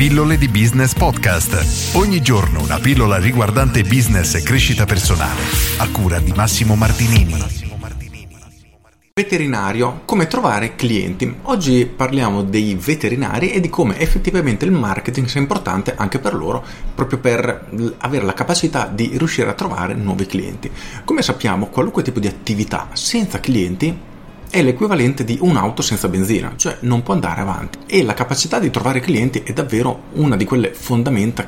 Pillole di Business Podcast. Ogni giorno una pillola riguardante business e crescita personale, a cura di Massimo Martinini. Veterinario, come trovare clienti. Oggi parliamo dei veterinari e di come effettivamente il marketing sia importante anche per loro, proprio per avere la capacità di riuscire a trovare nuovi clienti. Come sappiamo, qualunque tipo di attività senza clienti è l'equivalente di un'auto senza benzina, cioè non può andare avanti, e la capacità di trovare clienti è davvero una di quelle fondamenta,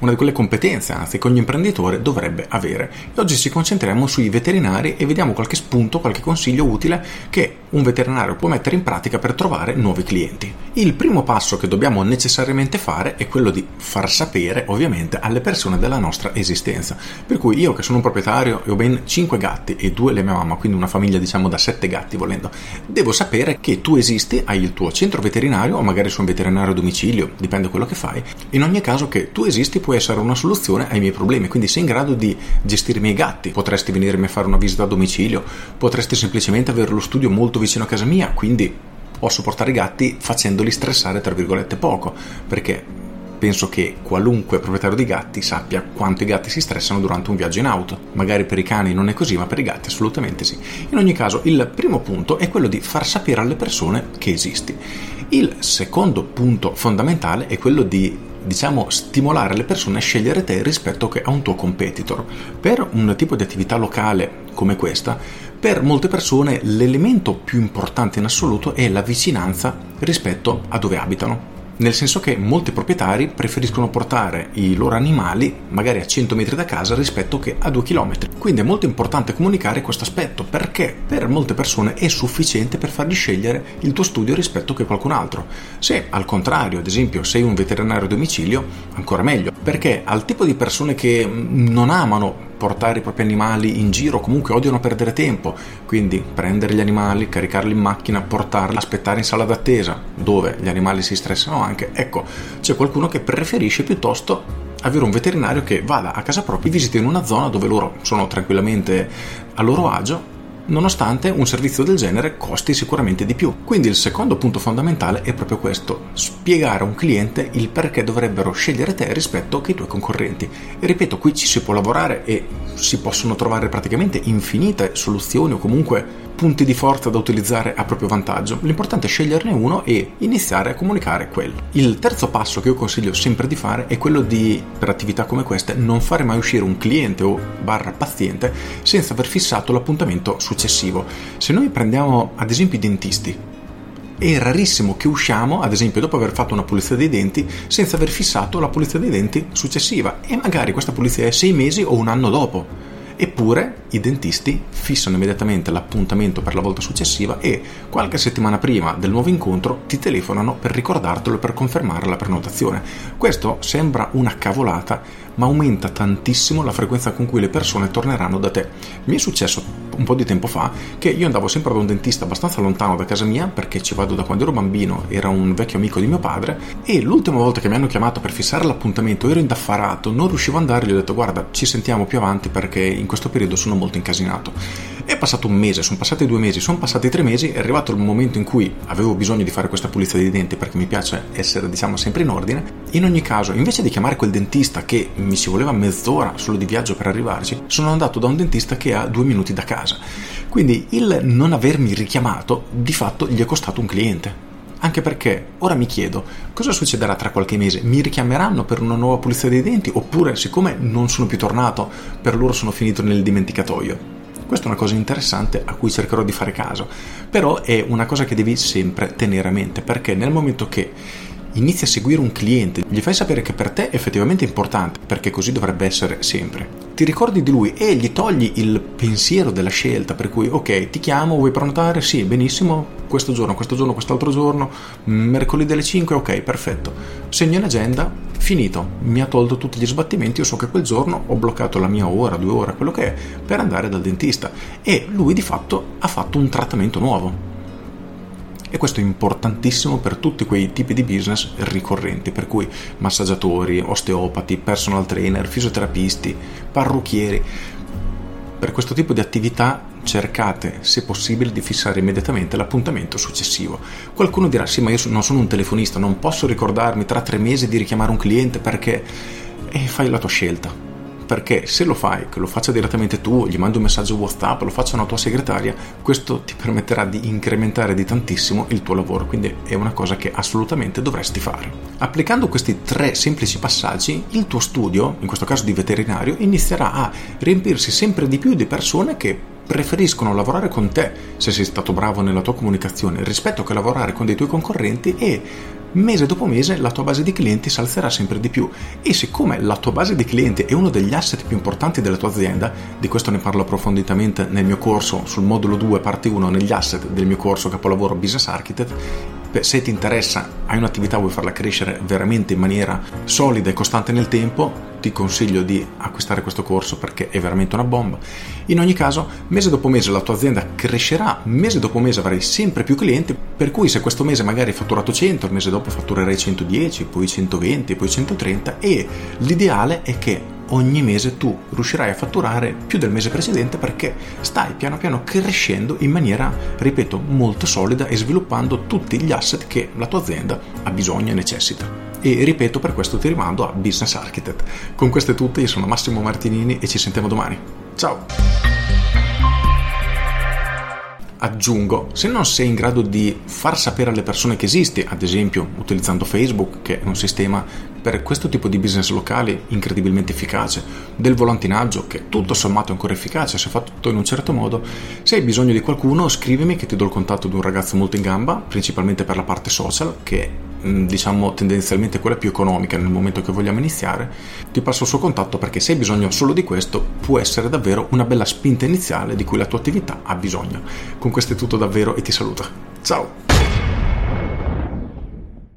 una di quelle competenze anzi che ogni imprenditore dovrebbe avere. E oggi ci concentriamo sui veterinari e vediamo qualche spunto, qualche consiglio utile che un veterinario può mettere in pratica per trovare nuovi clienti. Il primo passo che dobbiamo necessariamente fare è quello di far sapere ovviamente alle persone della nostra esistenza, per cui io, che sono un proprietario e ho ben 5 gatti e 2 le mia mamma, quindi una famiglia diciamo da 7 gatti volendo, devo sapere che tu esisti, hai il tuo centro veterinario o magari sei un veterinario a domicilio, dipende da quello che fai. In ogni caso, che tu esisti può essere una soluzione ai miei problemi, quindi sei in grado di gestire i miei gatti, potresti venirmi a fare una visita a domicilio, potresti semplicemente avere lo studio molto vicino a casa mia, quindi posso portare i gatti facendoli stressare tra virgolette poco, perché penso che qualunque proprietario di gatti sappia quanto i gatti si stressano durante un viaggio in auto. Magari per i cani non è così, ma per i gatti assolutamente sì. In ogni caso, il primo punto è quello di far sapere alle persone che esisti. Il secondo punto fondamentale è quello di stimolare le persone a scegliere te rispetto a un tuo competitor. Per un tipo di attività locale come questa, per molte persone l'elemento più importante in assoluto è la vicinanza rispetto a dove abitano. Nel senso che molti proprietari preferiscono portare i loro animali magari a 100 metri da casa rispetto che a 2 km. Quindi è molto importante comunicare questo aspetto, perché per molte persone è sufficiente per fargli scegliere il tuo studio rispetto che qualcun altro. Se al contrario, ad esempio, sei un veterinario a domicilio, ancora meglio, perché al tipo di persone che non amano portare i propri animali in giro, comunque odiano perdere tempo, quindi prendere gli animali, caricarli in macchina, portarli, aspettare in sala d'attesa, dove gli animali si stressano anche, ecco, c'è qualcuno che preferisce piuttosto avere un veterinario che vada a casa propria e visita in una zona dove loro sono tranquillamente a loro agio, nonostante un servizio del genere costi sicuramente di più. Quindi il secondo punto fondamentale è proprio questo: spiegare a un cliente il perché dovrebbero scegliere te rispetto che i tuoi concorrenti. E ripeto, qui ci si può lavorare e si possono trovare praticamente infinite soluzioni o comunque punti di forza da utilizzare a proprio vantaggio. L'importante è sceglierne uno e iniziare a comunicare quello. Il terzo passo che io consiglio sempre di fare è quello di, per attività come queste, non fare mai uscire un cliente o barra paziente senza aver fissato l'appuntamento successivo. Se noi prendiamo ad esempio i dentisti, è rarissimo che usciamo, ad esempio, dopo aver fatto una pulizia dei denti senza aver fissato la pulizia dei denti successiva, e magari questa pulizia è 6 mesi o un anno dopo. Eppure i dentisti fissano immediatamente l'appuntamento per la volta successiva e qualche settimana prima del nuovo incontro ti telefonano per ricordartelo e per confermare la prenotazione. Questo sembra una cavolata, ma aumenta tantissimo la frequenza con cui le persone torneranno da te. Mi è successo un po' di tempo fa che io andavo sempre ad un dentista abbastanza lontano da casa mia, perché ci vado da quando ero bambino, era un vecchio amico di mio padre, e l'ultima volta che mi hanno chiamato per fissare l'appuntamento ero indaffarato, non riuscivo ad andare, gli ho detto: guarda, ci sentiamo più avanti perché in questo periodo sono molto incasinato. È passato un mese, sono passati 2 mesi, sono passati 3 mesi, è arrivato il momento in cui avevo bisogno di fare questa pulizia dei denti, perché mi piace essere sempre in ordine. In ogni caso, invece di chiamare quel dentista che mi ci voleva mezz'ora solo di viaggio per arrivarci, sono andato da un dentista che ha 2 minuti da casa. Quindi il non avermi richiamato di fatto gli è costato un cliente. Anche perché ora mi chiedo cosa succederà tra qualche mese, mi richiameranno per una nuova pulizia dei denti, oppure, siccome non sono più tornato, per loro sono finito nel dimenticatoio. Questa è una cosa interessante a cui cercherò di fare caso, però è una cosa che devi sempre tenere a mente, perché nel momento che inizi a seguire un cliente, gli fai sapere che per te è effettivamente importante, perché così dovrebbe essere sempre. Ti ricordi di lui e gli togli il pensiero della scelta, per cui ok, ti chiamo, vuoi prenotare? Sì, benissimo, questo giorno, quest'altro giorno, mercoledì alle 5, ok, perfetto. Segno in agenda, finito, mi ha tolto tutti gli sbattimenti, io so che quel giorno ho bloccato la mia ora, 2 ore, quello che è, per andare dal dentista, e lui di fatto ha fatto un trattamento nuovo. E questo è importantissimo per tutti quei tipi di business ricorrenti, per cui massaggiatori, osteopati, personal trainer, fisioterapisti, parrucchieri. Per questo tipo di attività cercate, se possibile, di fissare immediatamente l'appuntamento successivo. Qualcuno dirà: sì, ma io non sono un telefonista, non posso ricordarmi tra 3 mesi di richiamare un cliente perché... E fai la tua scelta. Perché se lo fai, che lo faccia direttamente tu, gli mandi un messaggio WhatsApp, lo faccia una tua segretaria, questo ti permetterà di incrementare di tantissimo il tuo lavoro, quindi è una cosa che assolutamente dovresti fare. Applicando questi 3 semplici passaggi, il tuo studio, in questo caso di veterinario, inizierà a riempirsi sempre di più di persone che preferiscono lavorare con te, se sei stato bravo nella tua comunicazione, rispetto che lavorare con dei tuoi concorrenti, e mese dopo mese la tua base di clienti si alzerà sempre di più. E siccome la tua base di clienti è uno degli asset più importanti della tua azienda, di questo ne parlo approfonditamente nel mio corso sul modulo 2 parte 1, negli asset del mio corso capolavoro Business Architect. Se ti interessa, hai un'attività, vuoi farla crescere veramente in maniera solida e costante nel tempo, ti consiglio di acquistare questo corso perché è veramente una bomba. In ogni caso, mese dopo mese la tua azienda crescerà, mese dopo mese avrai sempre più clienti, per cui se questo mese magari hai fatturato 100, il mese dopo fatturerai 110, poi 120, poi 130, e l'ideale è che ogni mese tu riuscirai a fatturare più del mese precedente, perché stai piano piano crescendo in maniera, ripeto, molto solida e sviluppando tutti gli asset che la tua azienda ha bisogno e necessita. E ripeto, per questo ti rimando a Business Architect. Con questo è tutto, io sono Massimo Martinini e ci sentiamo domani. Ciao! Aggiungo, se non sei in grado di far sapere alle persone che esisti, ad esempio utilizzando Facebook, che è un sistema per questo tipo di business locali incredibilmente efficace, del volantinaggio, che tutto sommato è ancora efficace se fatto in un certo modo, se hai bisogno di qualcuno scrivimi che ti do il contatto di un ragazzo molto in gamba, principalmente per la parte social, che è, diciamo, tendenzialmente quella più economica nel momento che vogliamo iniziare. Ti passo il suo contatto perché se hai bisogno solo di questo può essere davvero una bella spinta iniziale di cui la tua attività ha bisogno. Con questo è tutto davvero e ti saluto. Ciao!